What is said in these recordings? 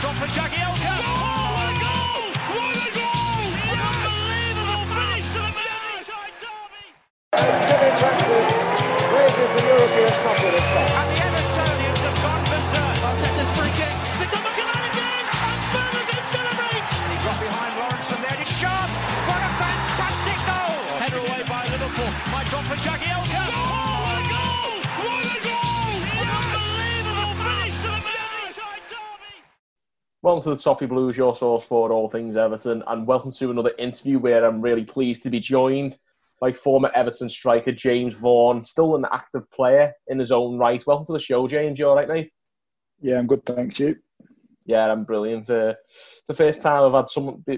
Drop for Jackie Elka. Oh, what a goal! What a goal! What an unbelievable finish to the Merseyside derby! Kevin Ramsey raises the European Champions Cup. And the Evertonians have gone berserk. Arteta's free kick. It's on Mikel Arteta! And Ferguson celebrates! And he got behind Lawrence from there. It's sharp! What a fantastic goal! Header away by Liverpool. Might drop for Jackie Elka. Oh, what a goal! What a goal! What an unbelievable finish to the Merseyside derby! Welcome to the Toffee Blues, your source for all things Everton, and welcome to another interview where I'm really pleased to be joined by former Everton striker James Vaughan, still an active player in his own right. Welcome to the show, James. You all right, mate? Yeah, I'm good, thanks you. Yeah, I'm brilliant. It's the first time I've had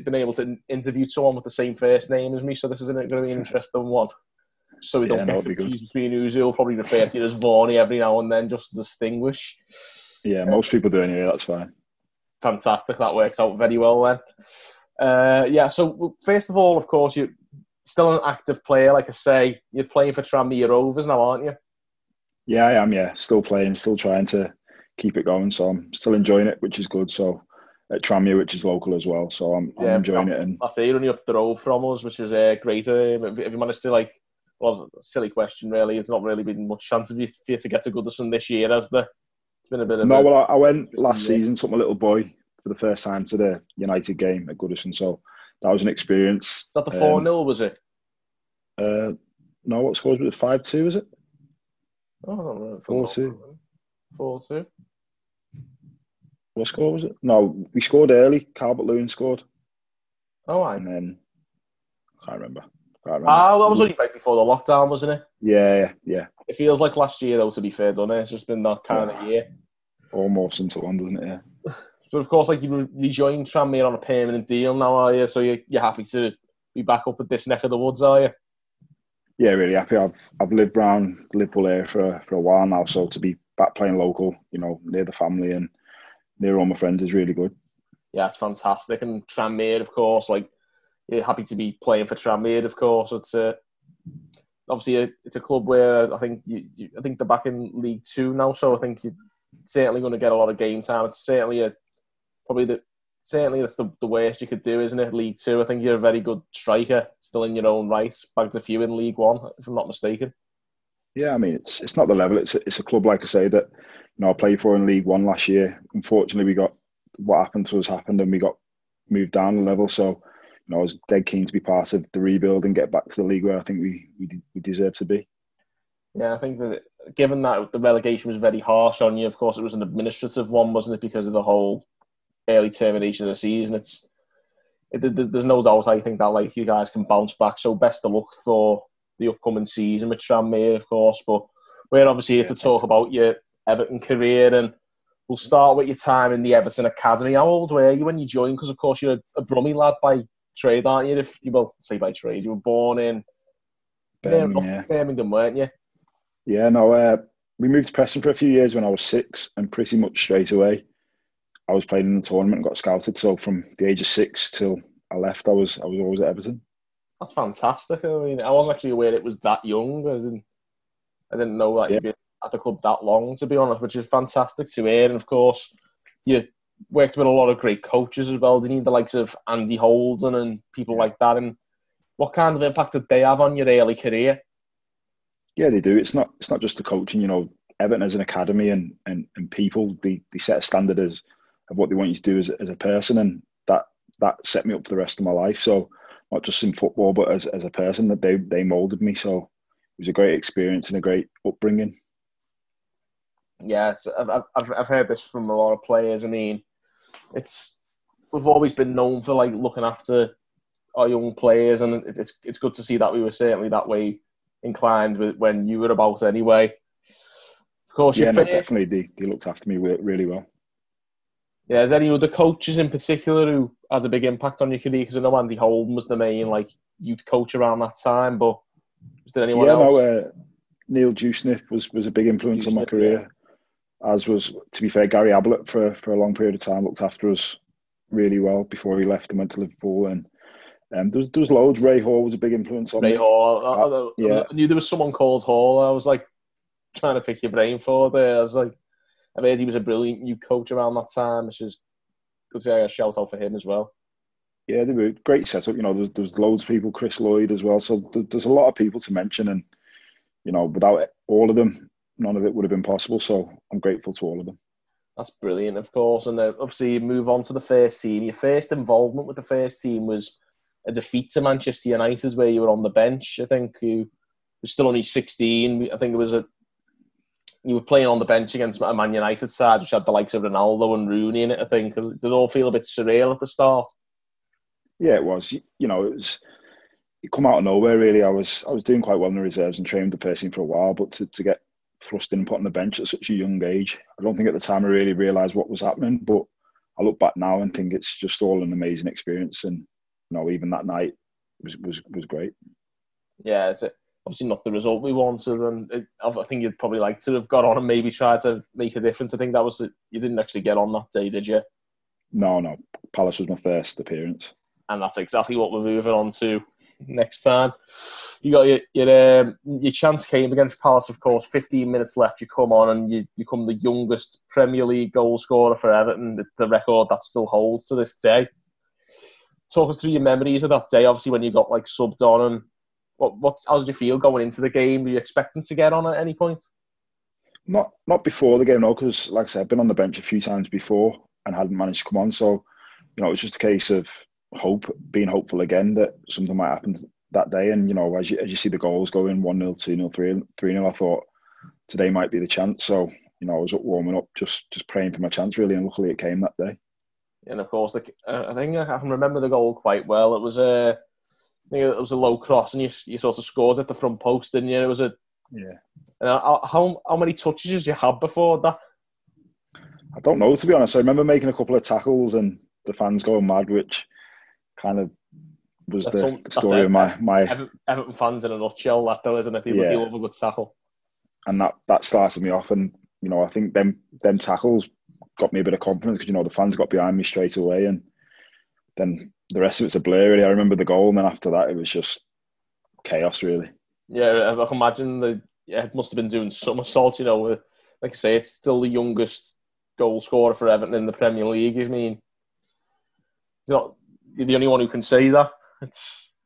been able to interview someone with the same first name as me, so this is going to be an interesting one. So we don't get confused between who's who. We'll probably refer to you as Vaughan every now and then, just to distinguish. Yeah, most people do anyway, that's fine. Fantastic, that works out very well then. So first of all, of course, you're still an active player, like I say. You're playing for Tranmere Rovers now, aren't you? Yeah, I am, yeah. Still playing, still trying to keep it going, so I'm still enjoying it, which is good. So at Tranmere, which is local as well, so I'm enjoying it. And that's it, you're only up the road from us, which is great. Have you managed to, like, well, silly question really, there's not really been much chance for you to get to Goodison this year, has there? I went last season, took my little boy for the first time to the United game at Goodison, so that was an experience. Was that the 4-0, was it? No, what score was it? 5-2, was it? Oh, I don't know. 4-2. 4-2. What score was it? No, we scored early. Calvert-Lewin scored. Oh, I. And then, I can't remember. That was only right before the lockdown, wasn't it? Yeah. It feels like last year, though, to be fair, doesn't it? It's just been that kind of year. Almost into one, doesn't it? Yeah. But of course, like, you rejoined Tranmere on a permanent deal now, are you? So you're happy to be back up at this neck of the woods, are you? Yeah, really happy. I've lived around Liverpool here for a while now, so to be back playing local, you know, near the family and near all my friends is really good. Yeah, it's fantastic. And Tranmere, of course, like, you're happy to be playing for Tranmere, of course. It's obviously it's a club where I think I think they're back in League Two now, so I think you're certainly going to get a lot of game time. It's certainly that's the worst you could do, isn't it? League Two. I think you're a very good striker, still in your own right. Bagged a few in League One, if I'm not mistaken. Yeah, I mean it's not the level. It's a club, like I say, that, you know, I played for in League One last year. Unfortunately, we got what happened to us happened, and we got moved down a level. So, you know, I was dead keen to be part of the rebuild and get back to the league where I think we deserve to be. Yeah, I think that given that the relegation was very harsh on you, of course it was an administrative one, wasn't it, because of the whole early termination of the season. There's no doubt, I think, that, like, you guys can bounce back. So best of luck for the upcoming season with Tranmere, of course. But we're obviously here to talk about your Everton career, and we'll start with your time in the Everton Academy. How old were you when you joined? Because, of course, you're a Brummie lad by trade, aren't you? You were born in Birmingham, weren't you? Yeah, no. We moved to Preston for a few years when I was 6, and pretty much straight away I was playing in the tournament and got scouted. So from the age of 6 till I left, I was always at Everton. That's fantastic. I mean, I wasn't actually aware it was that young. I didn't know that you'd been at the club that long, to be honest, which is fantastic to hear. And of course, you worked with a lot of great coaches as well, didn't you? The likes of Andy Holden and people like that. And what kind of impact did they have on your early career? Yeah, they do. It's not just the coaching, you know. Everton as an academy and people, they set a standard of what they want you to do as a person, and that set me up for the rest of my life. So not just in football, but as a person, that they moulded me. So it was a great experience and a great upbringing. Yeah, I've heard this from a lot of players. I mean, we've always been known for, like, looking after our young players, and it's good to see that we were certainly that way inclined when you were about anyway. Of course, definitely they looked after me really well. Yeah, is there any other coaches in particular who had a big impact on your career? Because I know Andy Holden was the main, like, you'd coach around that time, but was there anyone else? Neil Dewsnip was a big influence on my career. Yeah. As was, to be fair, Gary Ablett for a long period of time looked after us really well before he left and went to Liverpool. And there was loads. Ray Hall was a big influence on me. Ray Hall. I knew there was someone called Hall. I was, like, trying to pick your brain for there. I was like, I heard he was a brilliant new coach around that time, which is good to hear a shout out for him as well. Yeah, they were a great setup. You know, there's loads of people, Chris Lloyd as well. So there's a lot of people to mention, and you know, without all of them, none of it would have been possible. So I'm grateful to all of them. That's brilliant, of course. And obviously, you move on to the first team. Your first involvement with the first team was a defeat to Manchester United, where you were on the bench. I think you were still only 16. I think it was you were playing on the bench against a Man United side, which had the likes of Ronaldo and Rooney in it. I think did it all feel a bit surreal at the start? Yeah, it was. You know, it come out of nowhere, really. I was doing quite well in the reserves and trained the first team for a while, but to get thrust in and put on the bench at such a young age. I don't think at the time I really realised what was happening, but I look back now and think it's just all an amazing experience. And you know, even that night was great. Yeah, it's obviously not the result we wanted, and I think you'd probably like to have got on and maybe tried to make a difference. I think that was you didn't actually get on that day, did you? No. Palace was my first appearance, and that's exactly what we're moving on to. Next time, you got your chance came against Palace, of course. 15 minutes left, you come on and you become the youngest Premier League goal scorer for Everton. The record that still holds to this day. Talk us through your memories of that day. Obviously, when you got subbed on, and how did you feel going into the game? Were you expecting to get on at any point? Not before the game, no. Because like I said, I've been on the bench a few times before and hadn't managed to come on. So you know, it's just a case of hope, being hopeful again that something might happen that day. And you know, as you see the goals going 1-0, 2-0, 3-0, I thought today might be the chance. So you know, I was up warming up, just praying for my chance really, and luckily it came that day. And of course, I think I can remember the goal quite well. It was a low cross, and you sort of scored at the front post, didn't you? It was yeah. And how many touches did you have before that? I don't know, to be honest. I remember making a couple of tackles and the fans going mad, which kind of was the story of my Everton fans in a nutshell, that though, isn't it? They love a good tackle. And that started me off, and you know, I think them tackles got me a bit of confidence, because you know, the fans got behind me straight away, and then the rest of it's a blur really. I remember the goal, and then after that it was just chaos really. Yeah, I can imagine it must have been doing somersaults, you know, with, like I say, it's still the youngest goal scorer for Everton in the Premier League. I mean, you're the only one who can say that. At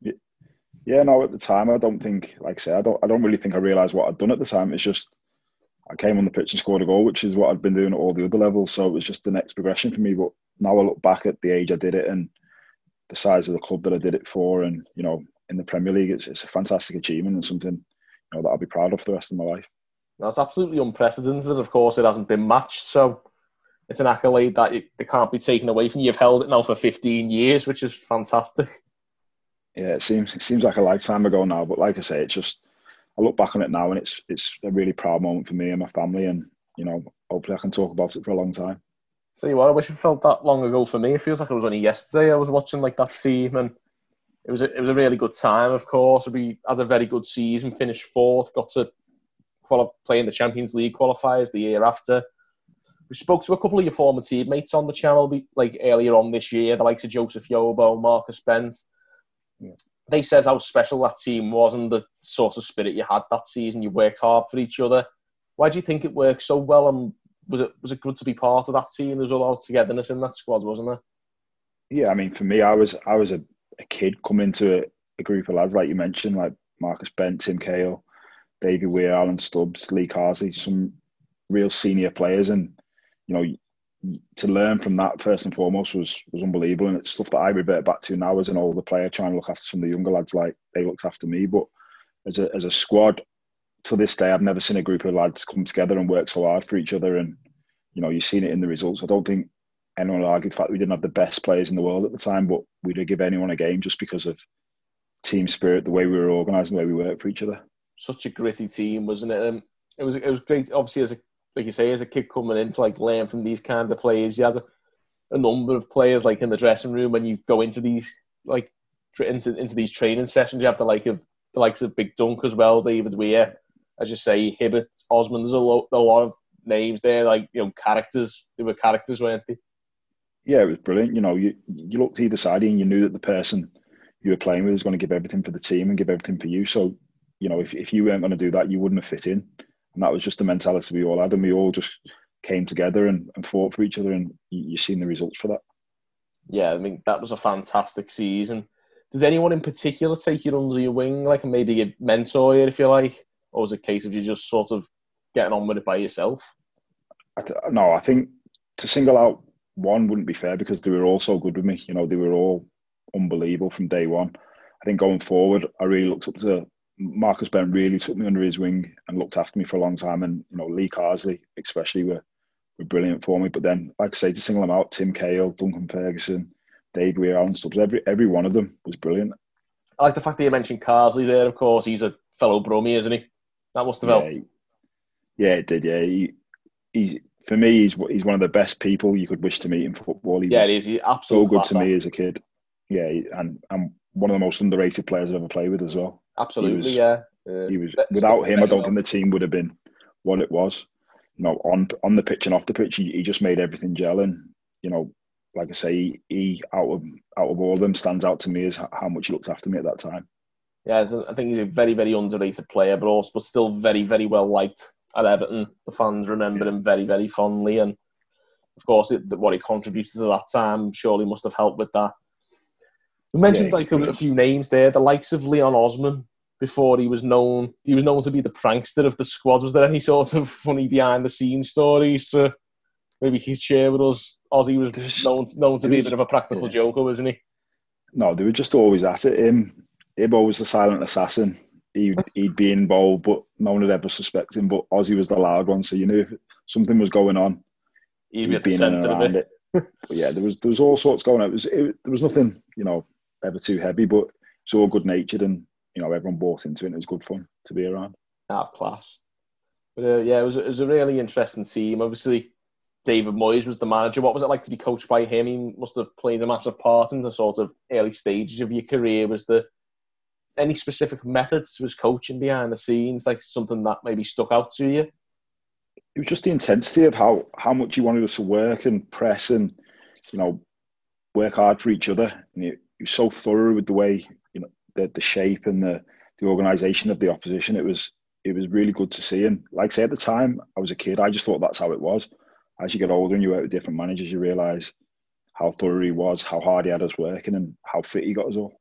the time, I don't think, like I say, I don't really think I realised what I'd done at the time. It's just, I came on the pitch and scored a goal, which is what I'd been doing at all the other levels. So it was just the next progression for me. But now I look back at the age I did it and the size of the club that I did it for, and you know, in the Premier League, it's a fantastic achievement and something, you know, that I'll be proud of for the rest of my life. That's absolutely unprecedented, and of course, it hasn't been matched. So it's an accolade that they can't be taken away from you. You've held it now for 15 years, which is fantastic. Yeah, it seems like a lifetime ago now, but like I say, it's just, I look back on it now and it's a really proud moment for me and my family, and you know, hopefully I can talk about it for a long time. Tell you what, I wish it felt that long ago for me. It feels like it was only yesterday. I was watching that team, and it was a really good time. Of course, we had a very good season, finished fourth, got to play in the Champions League qualifiers the year after. We spoke to a couple of your former teammates on the channel earlier on this year, the likes of Joseph Yobo, Marcus Bent. Yeah. They said how special that team was and the sort of spirit you had that season. You worked hard for each other. Why do you think it worked so well, and was it good to be part of that team? There's a lot of togetherness in that squad, wasn't there? Yeah, I mean, for me, I was a kid coming into a group of lads, like you mentioned, like Marcus Bent, Tim Cahill, David Weir, Alan Stubbs, Lee Carsley, some real senior players, and you know, to learn from that first and foremost was unbelievable, and it's stuff that I revert back to now as an older player, trying to look after some of the younger lads like they looked after me. But as a squad, to this day, I've never seen a group of lads come together and work so hard for each other, and you know, you've seen it in the results. I don't think anyone will argue the fact that we didn't have the best players in the world at the time, but we did give anyone a game just because of team spirit, the way we were organised, the way we worked for each other. Such a gritty team, wasn't it? It was great, obviously, like you say, as a kid coming in to learn from these kinds of players. You had a number of players in the dressing room when you go into these into these training sessions. You have the likes of Big Dunk as well, David Weir, as you say, Hibbert, Osman. There's a lot of names there, characters. They were characters, weren't they? Yeah, it was brilliant. You know, you looked either side and you knew that the person you were playing with was going to give everything for the team and give everything for you. So you know, if you weren't going to do that, you wouldn't have fit in. And that was just the mentality we all had, and we all just came together and fought for each other, and you've seen the results for that. Yeah, I mean, that was a fantastic season. Did anyone in particular take you under your wing, like, and maybe mentor you, if you like? Or was it a case of you just sort of getting on with it by yourself? No, I think to single out one wouldn't be fair because they were all so good with me. You know, they were all unbelievable from day one. I think going forward, I really looked up to Marcus Bent, really took me under his wing and looked after me for a long time. And, you know, Lee Carsley, especially, were brilliant for me. But then, like I say, to single them out, Tim Cahill, Duncan Ferguson, David Weir, Alan Stubbs, every one of them was brilliant. I like the fact that you mentioned Carsley there, of course. He's a fellow Brummie, isn't he? That must have helped. Yeah, it did, yeah. He's, for me, one of the best people you could wish to meet in football. He's absolutely so good to me as a kid. Yeah, and one of the most underrated players I've ever played with as well. Absolutely, without him, I don't think the team would have been what it was. You know, on the pitch and off the pitch, he just made everything gel. And, you know, like I say, he out of all of them stands out to me as how much he looked after me at that time. Yeah, I think he's a very, very underrated player, but also still very, very well liked at Everton. The fans remember him very, very fondly. And, of course, what he contributed to that time surely must have helped with that. You mentioned a few names there, the likes of Leon Osman. Before he was known to be the prankster of the squad. Was there any sort of funny behind-the-scenes stories maybe he could share with us? Ozzy was known to be a bit of a practical joker, wasn't he? No, they were just always at it. Ibbo was the silent assassin. He'd be involved, but no one would ever suspect him. But Ozzy was the loud one, so you knew if something was going on. He'd be in and around it. But yeah, there was all sorts going on. There was nothing, you know, ever too heavy, but it's all good-natured and. You know, everyone bought into it. And it was good fun to be around. Class. But yeah, it was a really interesting team. Obviously, David Moyes was the manager. What was it like to be coached by him? He must have played a massive part in the sort of early stages of your career. Was there any specific methods to his coaching behind the scenes, like something that maybe stuck out to you? It was just the intensity of how much he wanted us to work and press and, you know, work hard for each other. And he was so thorough with the way, you know, the shape and the organisation of the opposition. It was really good to see. And like I say, at the time, I was a kid. I just thought that's how it was. As you get older and you work with different managers, you realise how thorough he was, how hard he had us working and how fit he got us all.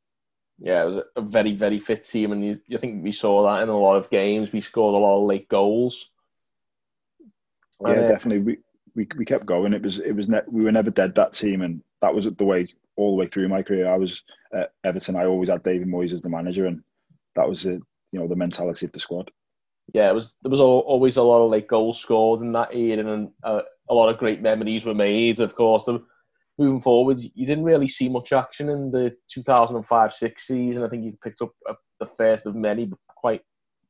Yeah, it was a very, very fit team. And you think we saw that in a lot of games. We scored a lot of late goals. Yeah, and, definitely. We kept going. We were never dead, that team. And that was the way... all the way through my career, I was at Everton. I always had David Moyes as the manager, and that was the mentality of the squad. Yeah, there was always a lot of late goals scored in that era, and a lot of great memories were made. Of course, moving forward, you didn't really see much action in the 2005-06 season. I think you picked up the first of many quite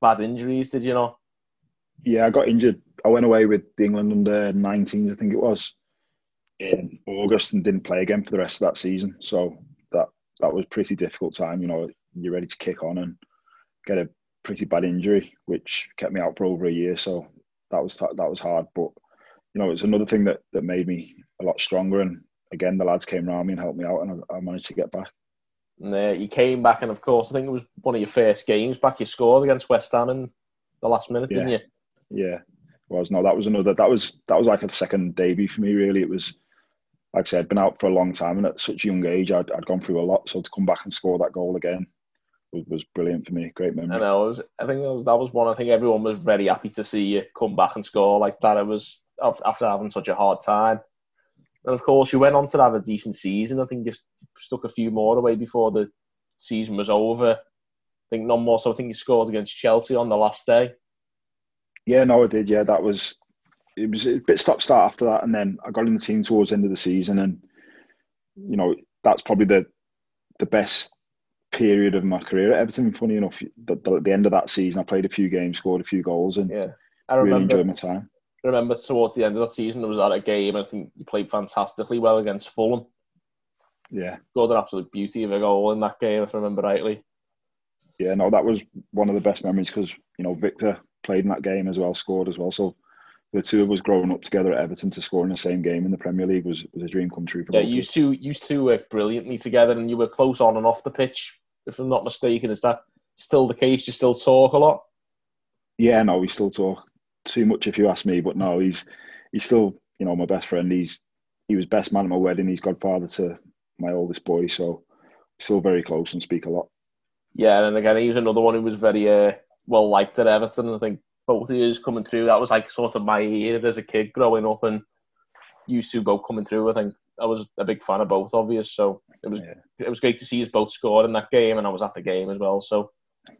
bad injuries, did you not? Yeah, I got injured. I went away with the England under-19s, I think it was, in August, and didn't play again for the rest of that season. So that was a pretty difficult time. You know, you're ready to kick on and get a pretty bad injury, which kept me out for over a year. So that was hard. But, you know, it's another thing that made me a lot stronger. And again, the lads came around me and helped me out, and I managed to get back. And you came back, and of course, I think it was one of your first games back. You scored against West Ham in the last minute, didn't you? Yeah, it was. No, that was another. That was like a second debut for me. Really, it was. Like I said, I'd been out for a long time, and at such a young age, I'd gone through a lot. So to come back and score that goal again was brilliant for me. Great memory. I know. I think that was one. I think everyone was very happy to see you come back and score like that. It was after having such a hard time. And of course, you went on to have a decent season. I think you stuck a few more away before the season was over. I think none more. So I think you scored against Chelsea on the last day. Yeah, no, I did. Yeah, that was. It was a bit stop-start after that, and then I got in the team towards the end of the season, and, you know, that's probably the best period of my career at Everton. Funny enough, at the end of that season, I played a few games, scored a few goals, and really enjoyed my time. I remember towards the end of that season, I was at a game, and I think you played fantastically well against Fulham. Yeah. Scored an absolute beauty of a goal in that game, if I remember rightly. Yeah, no, that was one of the best memories because, you know, Victor played in that game as well, scored as well, so... The two of us growing up together at Everton to score in the same game in the Premier League was a dream come true for both of us. You two worked brilliantly together, and you were close on and off the pitch, if I'm not mistaken. Is that still the case? You still talk a lot? Yeah, no, we still talk. Too much, if you ask me. But no, he's still, you know, my best friend. He was best man at my wedding. He's godfather to my oldest boy, so still very close and speak a lot. Yeah, and again, he's another one who was very well liked at Everton. I think both of his coming through, that was like sort of my era as a kid growing up, and used to both coming through. I think I was a big fan of both, obvious. So it was It was great to see us both score in that game, and I was at the game as well. So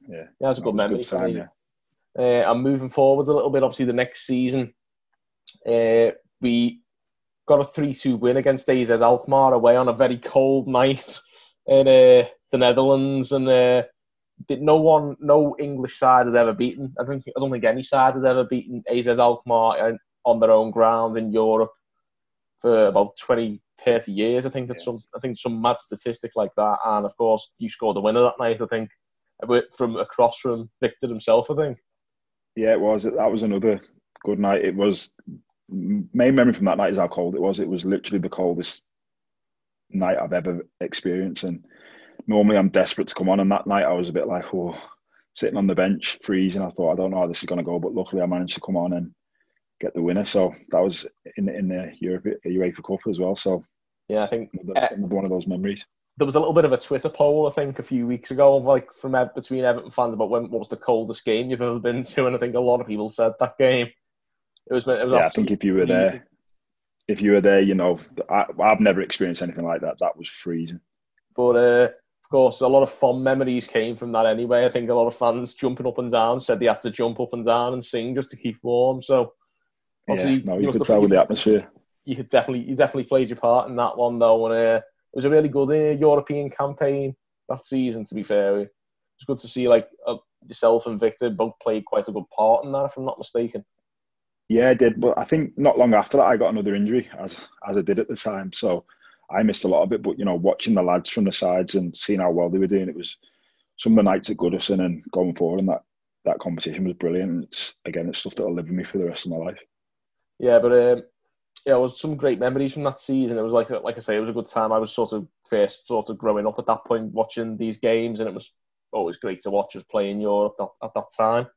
yeah that's a good memory. I'm moving forward a little bit. Obviously, the next season, we got a 3-2 win against AZ Alkmaar away on a very cold night in the Netherlands, and no English side had ever beaten. I don't think any side had ever beaten AZ Alkmaar on their own ground in Europe for about 20, 30 years. I think that's some mad statistic like that. And of course, you scored the winner that night. I think from across from Victor himself. I think. Yeah, it was. That was another good night. It was. Main memory from that night is how cold it was. It was literally the coldest night I've ever experienced, and normally I'm desperate to come on, and that night I was a bit like, sitting on the bench freezing. I thought, I don't know how this is going to go, but luckily I managed to come on and get the winner. So that was in the UEFA Cup as well. So yeah, I think another one of those memories. There was a little bit of a Twitter poll, I think, a few weeks ago, like from between Everton fans about what was the coldest game you've ever been to, and I think a lot of people said that game. It was I think if you were there, you know, I've never experienced anything like that. That was freezing. But of course, a lot of fond memories came from that anyway. I think a lot of fans jumping up and down said they had to jump up and down and sing just to keep warm. So obviously, you could tell with the atmosphere. You definitely played your part in that one though, and it was a really good European campaign that season. To be fair, it was good to see like yourself and Victor both played quite a good part in that, if I'm not mistaken. Yeah, I did, but I think not long after that I got another injury, as I did at the time, so I missed a lot of it. But you know, watching the lads from the sides and seeing how well they were doing, it was some of the nights at Goodison and going forward, and that competition was brilliant. And it's stuff that'll live with me for the rest of my life. Yeah, but it was some great memories from that season. It was like I say, it was a good time. I was first growing up at that point, watching these games, and it was always great to watch us play in Europe at that time.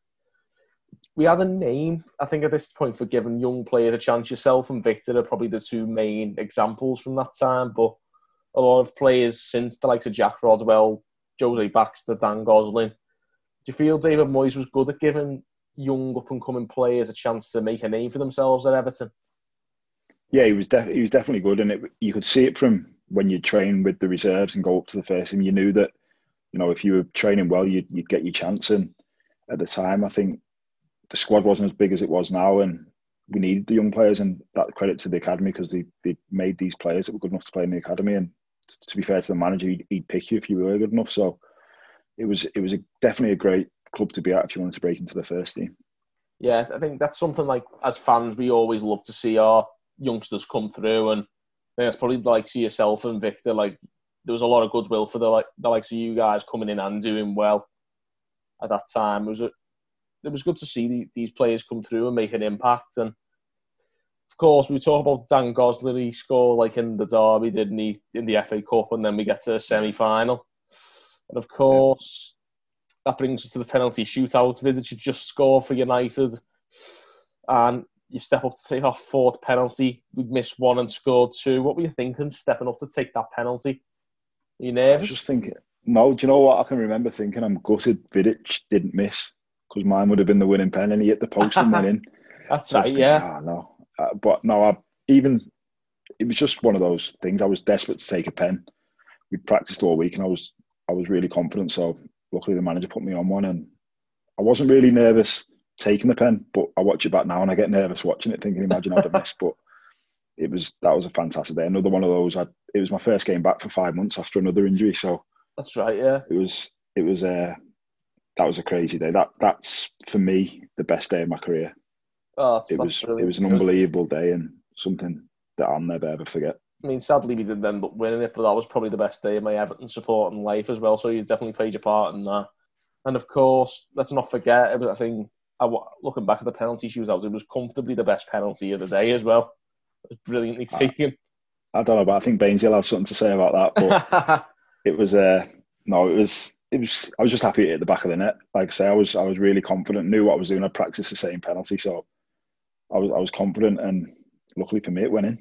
We had a name, I think, at this point for giving young players a chance. Yourself and Victor are probably the two main examples from that time, but a lot of players since, the likes of Jack Rodwell, Jose Baxter, Dan Gosling. Do you feel David Moyes was good at giving young up-and-coming players a chance to make a name for themselves at Everton? Yeah, he was definitely good, and you could see it from when you train with the reserves and go up to the first team. You knew that, you know, if you were training well, you'd get your chance. And at the time, I think the squad wasn't as big as it was now, and we needed the young players, and that credit to the academy, because they made these players that were good enough to play in the academy. And to be fair to the manager, he'd pick you if you were good enough. So it was definitely a great club to be at if you wanted to break into the first team. Yeah, I think that's something, like, as fans, we always love to see our youngsters come through, and I think it's probably like see yourself and Victor. Like, there was a lot of goodwill for the likes of you guys coming in and doing well at that time. It was good to see these players come through and make an impact. And of course, we talk about Dan Gosling. He scored like in the derby, didn't he, in the FA Cup, and then we get to the semi-final. And of course, that brings us to the penalty shootout. Vidic had just scored for United, and you step up to take our fourth penalty. We'd missed one and scored two. What were you thinking, stepping up to take that penalty? Were you nervous? I was just thinking, no, do you know what? I can remember thinking, I'm gutted Vidic didn't miss, because mine would have been the winning pen, and he hit the post and went in. That's so right, thinking, yeah. No. But no, it was just one of those things. I was desperate to take a pen. We'd practiced all week, and I was really confident. So luckily the manager put me on one, and I wasn't really nervous taking the pen, but I watch it back now and I get nervous watching it, thinking, imagine I'd have missed. But that was a fantastic day. Another one of those. It was my first game back for 5 months after another injury. So that's right, yeah. It was. That was a crazy day. That's for me the best day of my career. Oh, it was an unbelievable day, and something that I'll never ever forget. I mean, sadly we didn't end up winning it, but that was probably the best day of my Everton support and life as well. So you definitely played your part in that. And of course, let's not forget. I think looking back at the penalty shootouts, it was comfortably the best penalty of the day as well. It was brilliantly taken. I don't know, but I think Baines will have something to say about that. But it was. I was just happy at the back of the net. Like I say, I was really confident. Knew what I was doing. I practiced the same penalty, so I was confident. And luckily for me, it went in.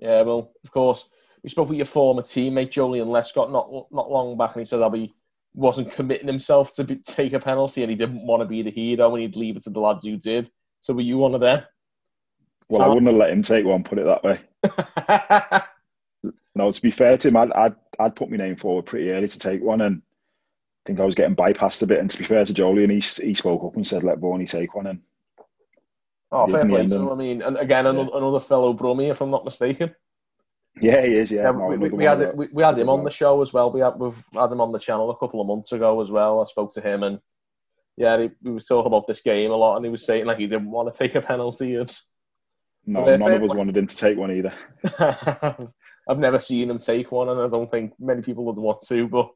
Yeah, well, of course, We spoke with your former teammate, Joleon Lescott, not long back, and he said that he wasn't committing himself to take a penalty and he didn't want to be the hero and he'd leave it to the lads who did. So were you one of them? Well, I wouldn't have let him take one, put it that way. No, to be fair to him, I'd put my name forward pretty early to take one, and I think I was getting bypassed a bit. And to be fair to Joleon, he spoke up and said, let Vaughan take one. And oh, fair play to him. I mean, and again, another fellow Brummie, if I'm not mistaken. Yeah, he is. Yeah, we had him on the show as well. We've had him on the channel a couple of months ago as well. I spoke to him, and yeah, we were talking about this game a lot, and he was saying like he didn't want to take a penalty. And no, none of us wanted him to take one either. I've never seen him take one, and I don't think many people would want to. But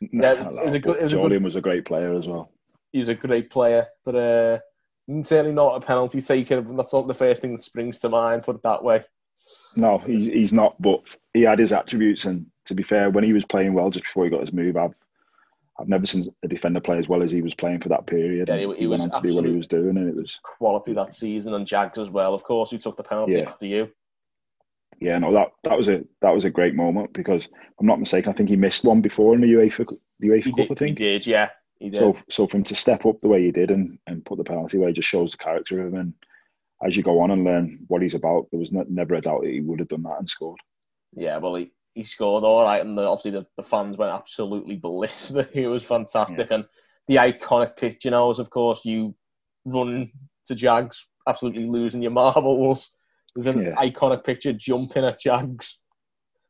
yeah, Joleon was a great player as well. He's a great player, but certainly not a penalty taker. That's not the first thing that springs to mind. Put it that way. No, he's not, but he had his attributes, and to be fair, when he was playing well just before he got his move, I've never seen a defender play as well as he was playing for that period. Yeah, he was went on to do what he was doing, and it was quality that season. And Jags as well, of course, who took the penalty after you. Yeah, no, that was a great moment, because if I'm not mistaken, I think he missed one before in the UEFA Cup, I think. He did, yeah. He did. So for him to step up the way he did and put the penalty away just shows the character of him, and as you go on and learn what he's about, there was never a doubt that he would have done that and scored. Yeah, well, he scored all right, and obviously the fans went absolutely ballistic. It was fantastic. Yeah. And the iconic picture now is, of course, you running to Jags, absolutely losing your marbles. There's an iconic picture jumping at Jags.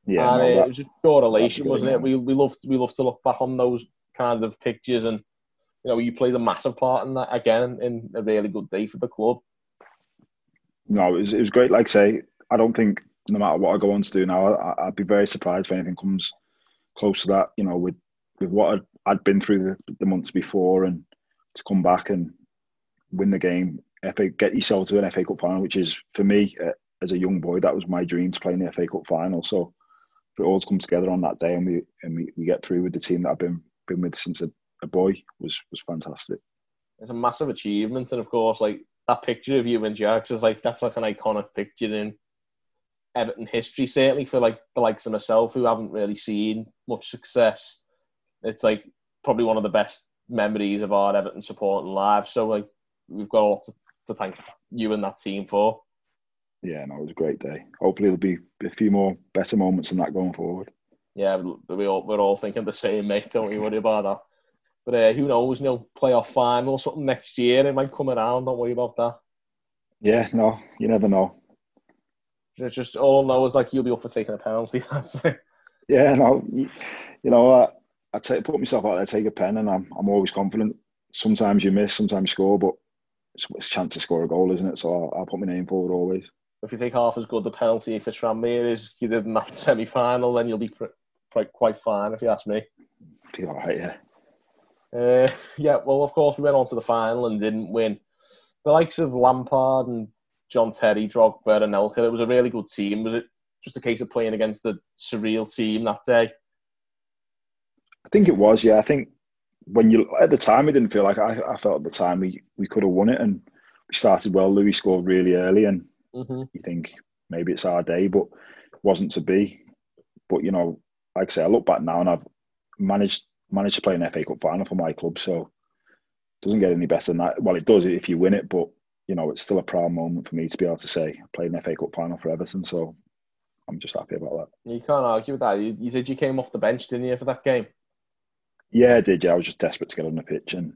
Yeah, and it was just pure elation, wasn't it? We love to look back on those kind of pictures, and you know, you played a massive part in that again in a really good day for the club. No, it was great. Like I say, I don't think, no matter what I go on to do now, I'd be very surprised if anything comes close to that, you know, with what I'd been through the months before, and to come back and win the game, get yourself to an FA Cup final, which is, for me, as a young boy, that was my dream, to play in the FA Cup final. So for it all to come together on that day, and we get through with the team that I've been with since a boy, was fantastic. It's a massive achievement, and of course, like, that picture of you and Jags is like, that's like an iconic picture in Everton history, certainly for like the likes of myself who haven't really seen much success. It's like probably one of the best memories of our Everton support and lives. So like, we've got a lot to thank you and that team for. Yeah, no, it was a great day. Hopefully there'll be a few more better moments than that going forward. Yeah, we're all thinking the same, mate. Don't you worry about that. But who knows, playoff final or something next year, it might come around, don't worry about that. Yeah, no, you never know. It's just all I know is like, you'll be up for taking a penalty, that's it. Yeah, no, I put myself out there, take a pen, and I'm always confident. Sometimes you miss, sometimes you score, but it's a chance to score a goal, isn't it? So I'll put my name forward always. If you take half as good the penalty for Tranmere as you did in that semi-final, then you'll be quite fine, if you ask me. Be all right, yeah. Well, of course, we went on to the final and didn't win. The likes of Lampard and John Terry, Drogba and Elka, it was a really good team. Was it just a case of playing against the surreal team that day? I think it was, yeah. I think at the time, it didn't feel like I felt at the time we could have won it, and we started well. Louis scored really early, and you think maybe it's our day, but it wasn't to be. But, you know, like I say, I look back now and I've managed to play an FA Cup final for my club, so it doesn't get any better than that. Well, it does if you win it, but you know, it's still a proud moment for me to be able to say I played an FA Cup final for Everton, so I'm just happy about that. You can't argue with that. You said you came off the bench, didn't you, for that game? Yeah, I did. Yeah, I was just desperate to get on the pitch, and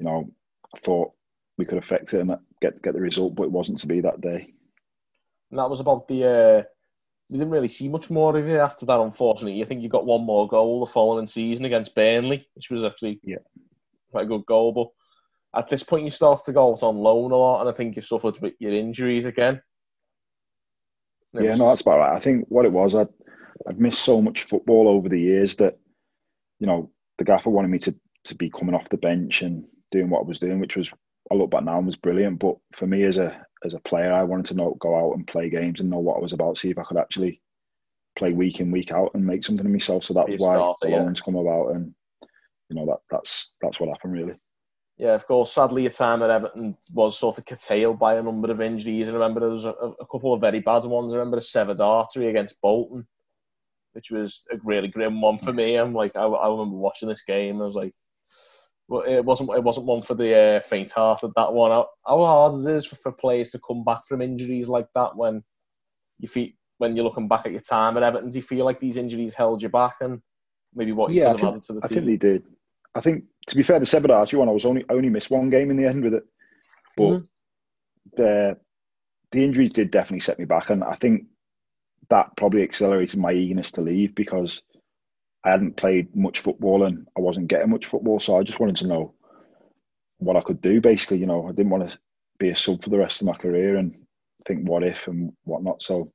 you know, I thought we could affect it and get the result, but it wasn't to be that day. And that was about the... We didn't really see much more of it after that, unfortunately. I think you got one more goal the following season against Burnley, which was actually quite a good goal. But at this point, you start to go out on loan a lot, and I think you suffered with your injuries again. Yeah, no, that's about right. I think what it was, I'd missed so much football over the years that, you know, the gaffer wanted me to be coming off the bench and doing what I was doing, which was, I look back now and was brilliant. But for me as a player, I wanted to go out and play games and know what I was about, see if I could actually play week in, week out and make something of myself. So that was why loans come about, and you know, that's what happened, really. Yeah, of course. Sadly, your time at Everton was sort of curtailed by a number of injuries. I remember there was a couple of very bad ones. I remember a severed artery against Bolton which was a really grim one for me. I'm like, I remember watching this game. And I was like, well, it wasn't one for the faint-hearted. That one. How hard it is for players to come back from injuries like that when you're looking back at your time at Everton. Do you feel like these injuries held you back and maybe what you could have added to the team? I think they did. I think, to be fair, the Sebadarsky one, I was only missed one game in the end with it, but the injuries did definitely set me back, and I think that probably accelerated my eagerness to leave because I hadn't played much football and I wasn't getting much football, so I just wanted to know what I could do. Basically, you know, I didn't want to be a sub for the rest of my career and think what if and whatnot. So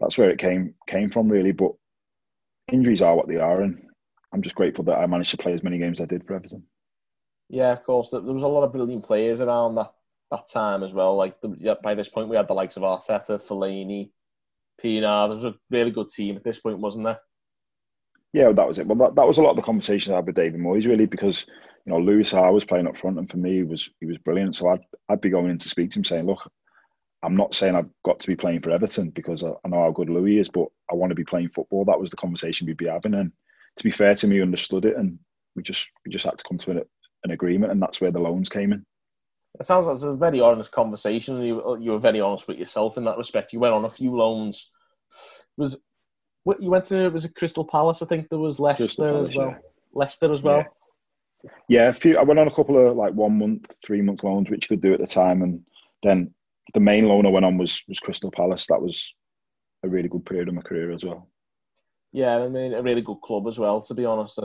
that's where it came from, really. But injuries are what they are, and I'm just grateful that I managed to play as many games as I did for Everton. Yeah, of course. There was a lot of brilliant players around that time as well. Like by this point, we had the likes of Arteta, Fellaini, Pienaar. There was a really good team at this point, wasn't there? Yeah, well, that was it. Well, that was a lot of the conversations I had with David Moyes, really, because you know Louis Saha was playing up front, and for me, he was brilliant. So I'd be going in to speak to him, saying, "Look, I'm not saying I've got to be playing for Everton because I know how good Louis is, but I want to be playing football." That was the conversation we'd be having, and to be fair to me, he understood it, and we just had to come to an agreement, and that's where the loans came in. It sounds like it was a very honest conversation. You were very honest with yourself in that respect. You went on a few loans. Was it Crystal Palace? I think there was Leicester Palace, as well. Yeah. Leicester as well. Yeah, a few. I went on a couple of like 1 month, 3 month loans, which you could do at the time, and then the main loan I went on was Crystal Palace. That was a really good period of my career as well. Yeah, I mean, a really good club as well, to be honest.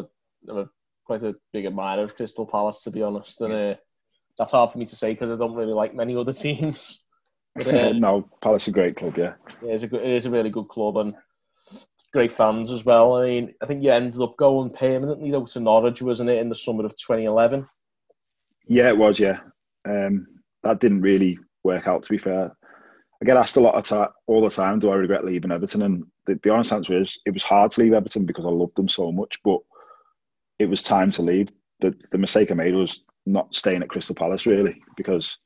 I'm quite a big admirer of Crystal Palace, to be honest. And that's hard for me to say because I don't really like many other teams. But, no, Palace is a great club, yeah. It is a really good club and great fans as well. I mean, I think you ended up going permanently, though, to Norwich, wasn't it, in the summer of 2011? Yeah, it was, yeah. That didn't really work out, to be fair. I get asked a lot of all the time, do I regret leaving Everton? And the honest answer is, it was hard to leave Everton because I loved them so much, but it was time to leave. The mistake I made was not staying at Crystal Palace, really, because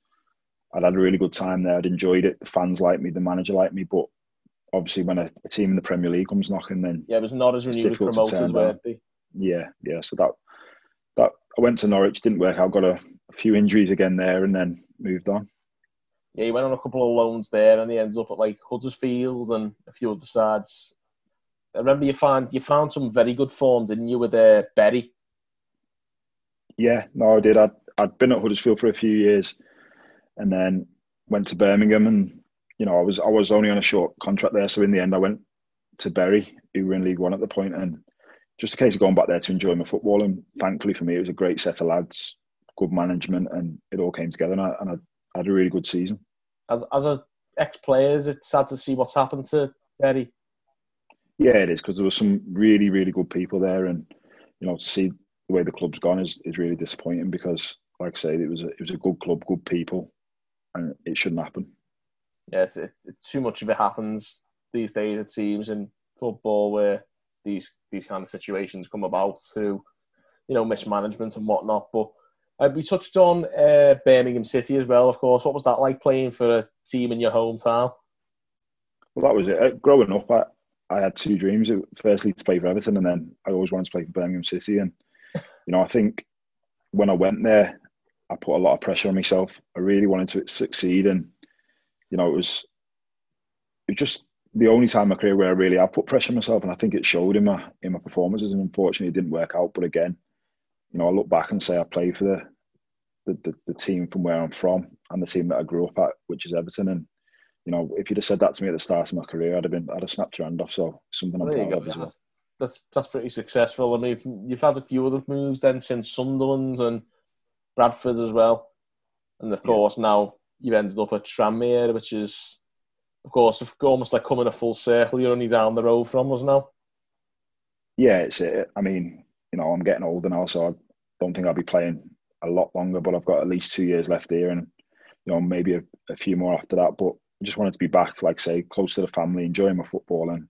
I'd had a really good time there. I'd enjoyed it. The fans liked me, the manager liked me, but obviously when a team in the Premier League comes knocking, then yeah, it was not as when you were promoted, weren't they? Yeah. So that I went to Norwich, didn't work out, got a few injuries again there and then moved on. Yeah, he went on a couple of loans there, and he ends up at like Huddersfield and a few other sides. I remember you found some very good form, didn't you, with Berry? Yeah, no, I did. I'd been at Huddersfield for a few years, and then went to Birmingham, and you know I was only on a short contract there, so in the end I went to Bury, who were in League One at the point, and just a case of going back there to enjoy my football. And thankfully for me, it was a great set of lads, good management, and it all came together, and I had a really good season. As an ex-player, it's sad to see what's happened to Bury. Yeah, it is, because there were some really, really good people there, and you know, to see the way the club's gone is really disappointing. Because, like I say, it was a good club, good people, and it shouldn't happen. Yes, it's too much of it happens these days. It seems in football where these kind of situations come about through, you know, mismanagement and whatnot, but. We touched on Birmingham City as well, of course. What was that like playing for a team in your hometown? Well, that was it. Growing up, I had two dreams. Firstly, to play for Everton, and then I always wanted to play for Birmingham City. And, you know, I think when I went there, I put a lot of pressure on myself. I really wanted to succeed. And, you know, it was just the only time in my career where I put pressure on myself. And I think it showed in my performances. And unfortunately, it didn't work out. But again, you know, I look back and say I played for the team from where I'm from and the team that I grew up at, which is Everton. And you know, if you'd have said that to me at the start of my career, I'd have snapped your hand off. So something I'm proud of as well. That's pretty successful. I mean, you've had a few other moves then since Sunderland and Bradford as well, and of course now you've ended up at Tranmere, which is, of course, almost like coming a full circle. You're only down the road from us now. Yeah, it's it. I mean, you know, I'm getting older now, so I don't think I'll be playing a lot longer, but I've got at least 2 years left here, and you know, maybe a few more after that. But I just wanted to be back, like say, close to the family, enjoying my football, and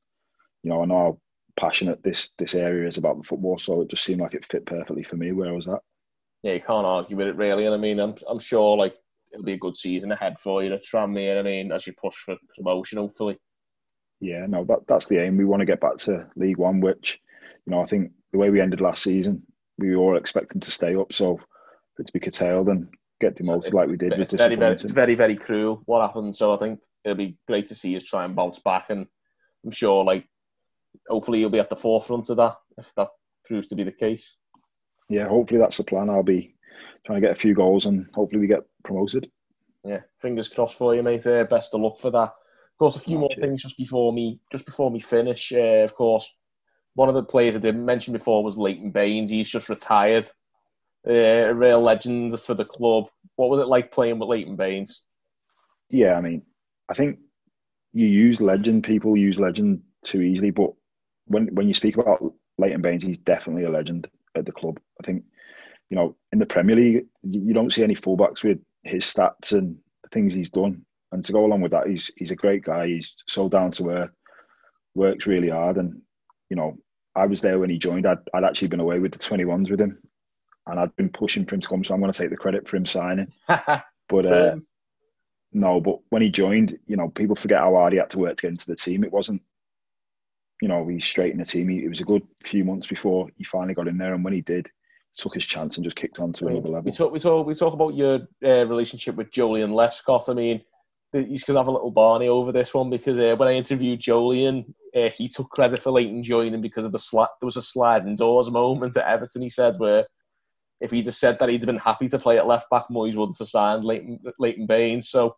you know, I know how passionate this area is about the football, so it just seemed like it fit perfectly for me where I was at. Yeah, you can't argue with it really, and I mean, I'm sure like it'll be a good season ahead for you at Tranmere. I mean, as you push for promotion, hopefully. Yeah, no, that's the aim. We want to get back to League One, which, you know, I think the way we ended last season, we were all expecting to stay up. So for it to be curtailed and get demoted like we did was disappointing. It's very, very cruel what happened. So I think it'll be great to see us try and bounce back. And I'm sure, like, hopefully you'll be at the forefront of that if that proves to be the case. Yeah, hopefully that's the plan. I'll be trying to get a few goals and hopefully we get promoted. Yeah, fingers crossed for you, mate. Best of luck for that. Of course, a few more things just before we finish. Of course, one of the players I didn't mention before was Leighton Baines. He's just retired. A real legend for the club. What was it like playing with Leighton Baines? Yeah, I mean, I think people use legend too easily, but when you speak about Leighton Baines, he's definitely a legend at the club. I think, you know, in the Premier League, you don't see any fullbacks with his stats and the things he's done. And to go along with that, he's a great guy. He's so down to earth, works really hard. And, you know, I was there when he joined. I'd actually been away with the 21s with him. And I'd been pushing for him to come, so I'm going to take the credit for him signing. But when he joined, you know, people forget how hard he had to work to get into the team. It wasn't, you know, he's straight in the team. It was a good few months before he finally got in there. And when he did, took his chance and just kicked on to another level. We talk about your relationship with Joleon Lescott. I mean, he's going to have a little Barney over this one because when I interviewed Joleon, he took credit for Leighton joining because of there was a sliding doors moment at Everton, he said, where if he just said that he'd have been happy to play at left-back, Moyes wouldn't have signed Leighton Baines. So,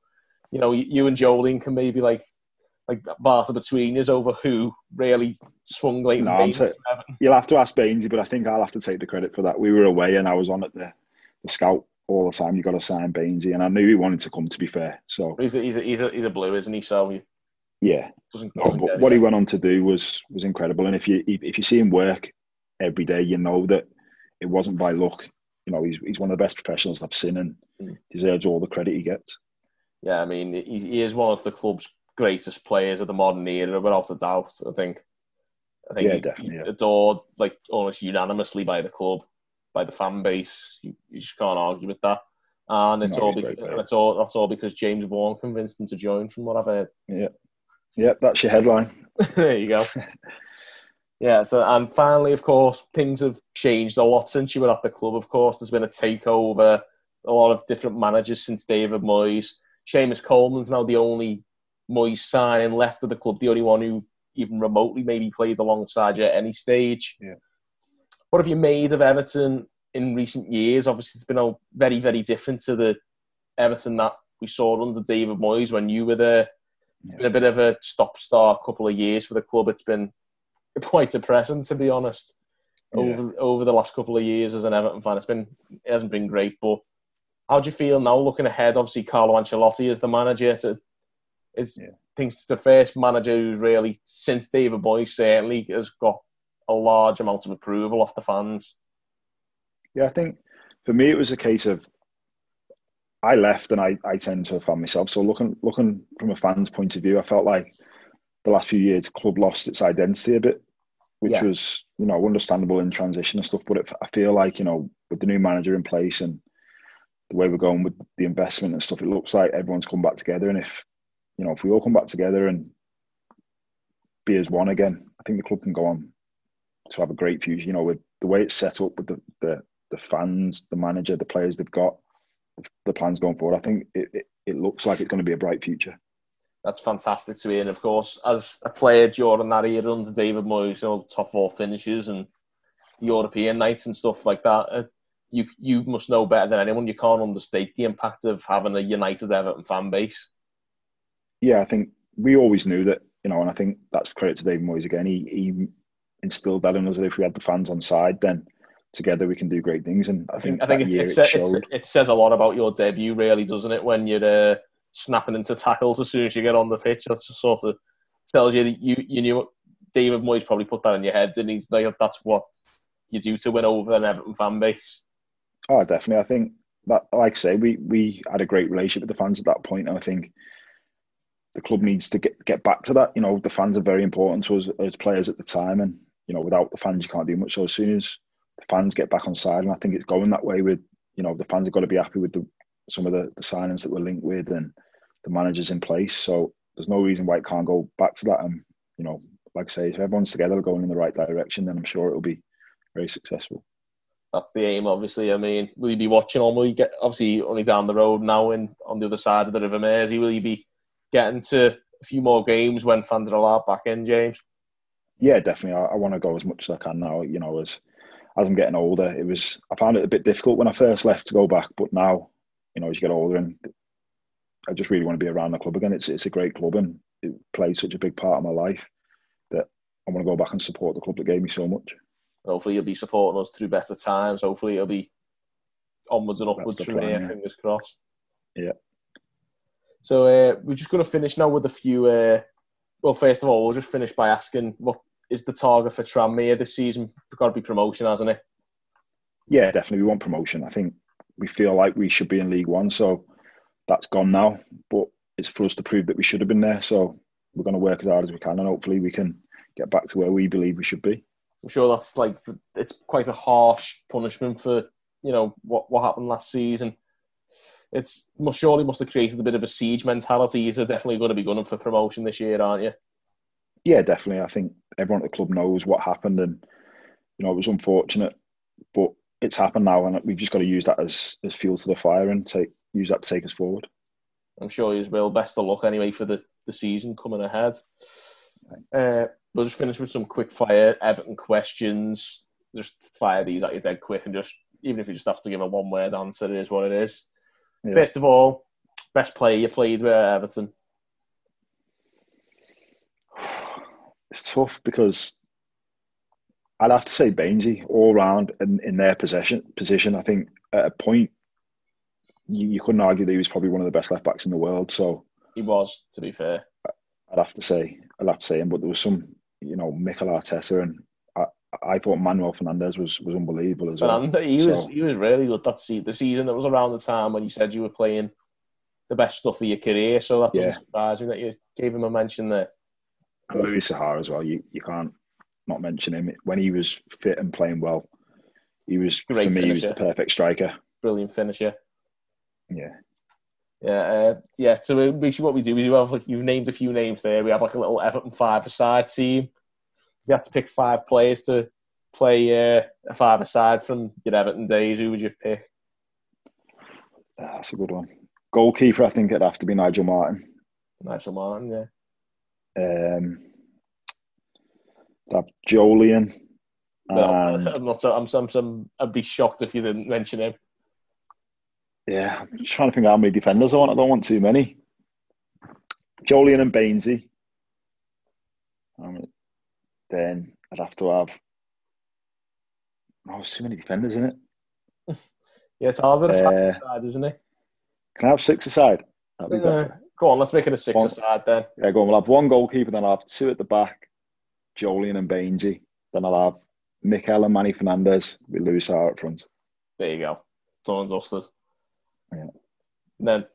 you know, you and Joleon can maybe, like barter between us over who really swung Leighton Baines. You'll have to ask Bainesy, but I think I'll have to take the credit for that. We were away and I was on at the scout all the time. You've got to sign Bainesy. And I knew he wanted to come, to be fair. So He's a blue, isn't he? So yeah. But what he went on to do was incredible. And if you see him work every day, you know that it wasn't by luck. You know, he's one of the best professionals I've seen and deserves all the credit he gets. Yeah, I mean, he is one of the club's greatest players of the modern era, without a doubt. I think he's adored, like, almost unanimously by the club, by the fan base. You just can't argue with that. And it's all because James Vaughan convinced him to join, from what I've heard. Yeah, that's your headline. There you go. Yeah, so, and finally, of course, things have changed a lot since you were at the club. Of course, there's been a takeover, a lot of different managers since David Moyes. Seamus Coleman's now the only Moyes signing left of the club, the only one who even remotely maybe played alongside you at any stage. Yeah. What have you made of Everton in recent years? Obviously, it's been all very, very different to the Everton that we saw under David Moyes when you were there. It's been a bit of a stop-start couple of years for the club. It's been quite depressing, to be honest, over the last couple of years as an Everton fan. It hasn't been great, but how do you feel now looking ahead? Obviously, Carlo Ancelotti is the manager. It's the first manager who's really, since David Moyes, certainly has got a large amount of approval off the fans. Yeah, I think for me it was a case of I left and I tend to a fan myself. So looking from a fan's point of view, I felt like the last few years the club lost its identity a bit, which was, you know, understandable in transition and stuff. But I feel like, you know, with the new manager in place and the way we're going with the investment and stuff, it looks like everyone's come back together. And if we all come back together and be as one again, I think the club can go on to have a great future. You know, with the way it's set up with the fans, the manager, the players they've got, the plans going forward, I think it looks like it's going to be a bright future. That's fantastic to hear. And of course, as a player during that era under David Moyes, you know, top four finishes and the European nights and stuff like that, you must know better than anyone. You can't understate the impact of having a united Everton fan base. Yeah, I think we always knew that, you know, and I think that's credit to David Moyes again. He instilled that in us that if we had the fans on side, then together we can do great things. And I think it says a lot about your debut, really, doesn't it? When you're snapping into tackles as soon as you get on the pitch, that sort of tells you that you knew. David Moyes probably put that in your head, didn't he? Like, that's what you do to win over an Everton fan base. Oh, definitely. I think that, like I say, we had a great relationship with the fans at that point, and I think the club needs to get back to that. You know, the fans are very important to us as players at the time, and, you know, without the fans you can't do much. So as soon as the fans get back on side, and I think it's going that way with, you know, the fans have got to be happy with some of the signings that we're linked with and the managers in place. So there's no reason why it can't go back to that. And you know, like I say, if everyone's together going in the right direction, then I'm sure it'll be very successful. That's the aim, obviously. I mean, will you be watching on? Will you get, obviously, only down the road now and on the other side of the River Mersey, will you be getting to a few more games when fans are allowed back in, James? Yeah, definitely. I want to go as much as I can now. You know, as I'm getting older, I found it a bit difficult when I first left to go back, but now, you know, as you get older, and I just really want to be around the club again. It's a great club, and it played such a big part of my life that I want to go back and support the club that gave me so much. Hopefully you'll be supporting us through better times. Hopefully it'll be onwards and upwards from here, yeah. Fingers crossed. Yeah. So we're just going to finish now with a few... well, first of all, we'll just finish by asking, what is the target for Tranmere this season? It's got to be promotion, hasn't it? Yeah, definitely. We want promotion. I think we feel like we should be in League One, so that's gone now. But it's for us to prove that we should have been there, so we're going to work as hard as we can, and hopefully we can get back to where we believe we should be. I'm sure that's like, it's quite a harsh punishment for, you know, what happened last season. It's surely must have created a bit of a siege mentality. You're definitely going to be gunning for promotion this year, aren't you? Yeah, definitely. I think everyone at the club knows what happened, and, you know, it was unfortunate, but it's happened now, and we've just got to use that as fuel to the fire and use that to take us forward. I'm sure you will. Best of luck anyway for the season coming ahead. We'll just finish with some quick fire Everton questions. Just fire these at you dead quick, and just, even if you just have to give a one word answer, it is what it is. Yeah. First of all, best player you played with at Everton? It's tough because I'd have to say Bainesy, all round in their position. I think at a point you couldn't argue that he was probably one of the best left backs in the world. So he was, to be fair. I'd have to say him, but there was some, you know, Mikel Arteta, and I thought Manuel Fernandes was unbelievable as well. He was really good that season. The season that was around the time when you said you were playing the best stuff of your career, so that doesn't surprise me that you gave him a mention there. And Louis Saha as well. You can't not mention him. When he was fit and playing well, he was, great for me, finisher. He was the perfect striker. Brilliant finisher. Yeah. Yeah. So basically, what we do is you have, like, you've named a few names there. We have like a little Everton 5-a-side team. If you had to pick 5 players to play a 5-a-side from your Everton days, who would you pick? That's a good one. Goalkeeper, I think it'd have to be Nigel Martin. Nigel Martin, yeah. I'd have Joleon. I'd be shocked if you didn't mention him. Yeah, I'm just trying to think how many defenders I want. I don't want too many. Joleon and Bainesy. Then I'd have to have... Oh, there's too many defenders, isn't it? Yeah, it's hard with a 5-a-side, isn't it? Can I have 6-a-side? That'd be better. Go on, let's make it a 6-a-side then. Yeah, go on. We'll have 1 goalkeeper, then I'll have 2 at the back, Joleon and Bainesy. Then I'll have Mikel and Manny Fernandes with Louis Saha up front. There you go. Done and dusted. Yeah. And then,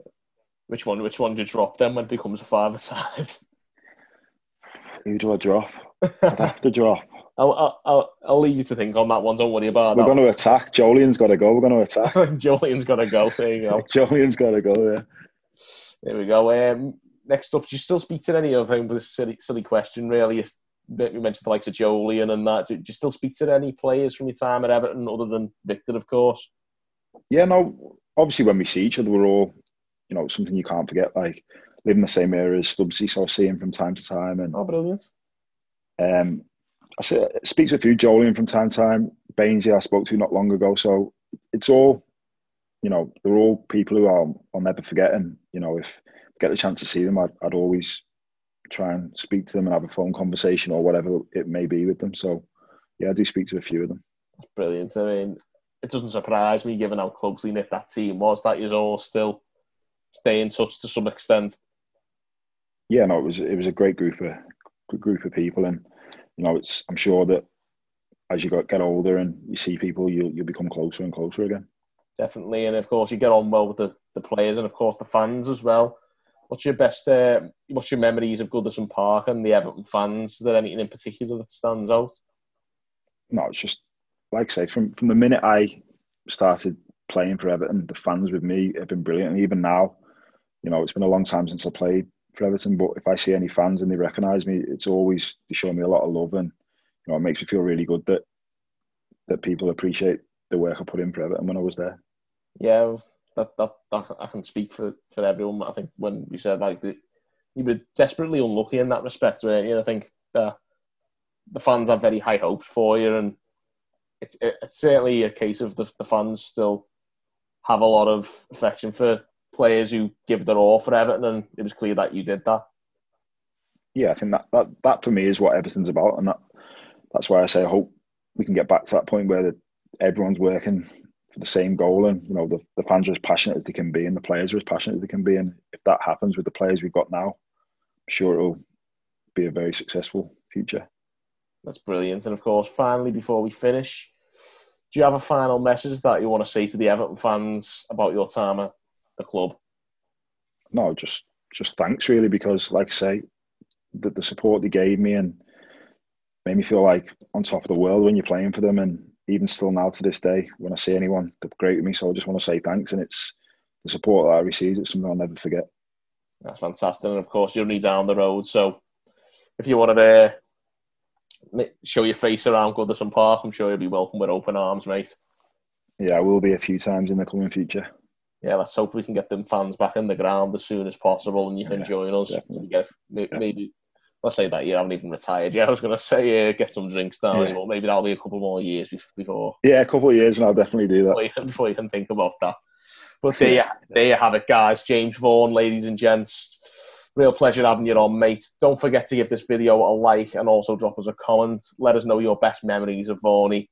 which one do you drop then when it becomes a 5-a-side? Who do I drop? I'd have to drop. I'll leave you to think on that one. Don't worry about it. We're going to attack. Joleon's got to go. We're going to attack. Joleon's got to go. There you go. Joleon's got to go, yeah. There we go. Next up, do you still speak to any of them with a silly question, really? You mentioned the likes of Joleon and that. Do you still speak to any players from your time at Everton other than Victor, of course? Yeah, no. Obviously, when we see each other, we're all, you know, something you can't forget. Like, live in the same area as Stubbsy, so I see him from time to time. And, oh, brilliant. I speak to a few, Joleon from time to time, Bainesy I spoke to not long ago, so it's all, you know, they're all people who I'll never forget, and, you know, if I get the chance to see them, I'd always try and speak to them and have a phone conversation or whatever it may be with them, so yeah, I do speak to a few of them. That's brilliant. I mean, it doesn't surprise me given how closely knit that team was, that you all still stay in touch to some extent. Yeah, no, it was a great group of people, and, you know, it's, I'm sure that as you get older and you see people, you'll become closer and closer again. Definitely, and of course you get on well with the players and of course the fans as well. What's your memories of Goodison Park and the Everton fans? Is there anything in particular that stands out? No, it's just, like I say, from the minute I started playing for Everton, the fans with me have been brilliant, and even now, you know, it's been a long time since I played for Everton, but if I see any fans and they recognise me, it's always, they show me a lot of love, and you know, it makes me feel really good that people appreciate the work I put in for Everton when I was there. Yeah, that I can speak for everyone. I think when you said like that, you were desperately unlucky in that respect, weren't you? I think the fans have very high hopes for you, and it's certainly a case of the fans still have a lot of affection for players who give their all for Everton, and it was clear that you did that. Yeah, I think that for me is what Everton's about, and that's why I say I hope we can get back to that point where everyone's working for the same goal, and you know the fans are as passionate as they can be, and the players are as passionate as they can be, and if that happens with the players we've got now, I'm sure it'll be a very successful future. That's brilliant. And of course, finally, before we finish, do you have a final message that you want to say to the Everton fans about your time at the club? No, just thanks really, because like I say, the support they gave me and made me feel like on top of the world when you're playing for them, and even still now to this day, when I see anyone, they're great with me. So I just want to say thanks, and it's the support that I received, it's something I'll never forget. That's fantastic. And of course, you're only down the road, so if you wanted to show your face around Goodison Park, I'm sure you'll be welcome with open arms, mate. Yeah, I will be a few times in the coming future. Yeah, let's hope we can get them fans back in the ground as soon as possible, and you can join us. Maybe let's say that you haven't even retired yet. I was going to say get some drinks down, but maybe that'll be a couple more years before. Yeah, a couple of years, and I'll definitely do that. Before you can think about that. But there you have it, guys. James Vaughan, ladies and gents. Real pleasure having you on, mate. Don't forget to give this video a like and also drop us a comment. Let us know your best memories of Vaughan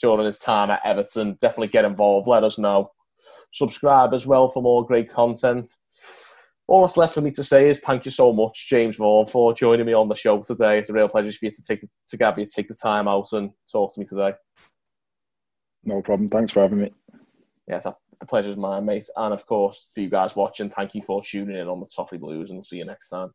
during his time at Everton. Definitely get involved. Let us know. Subscribe as well for more great content. All that's left for me to say is thank you so much, James Vaughan, for joining me on the show today. It's a real pleasure for you to take the time out and talk to me today. No problem. Thanks for having me. Yeah, the pleasure's mine, mate. And of course, for you guys watching, thank you for tuning in on the Toffee Blues, and we'll see you next time.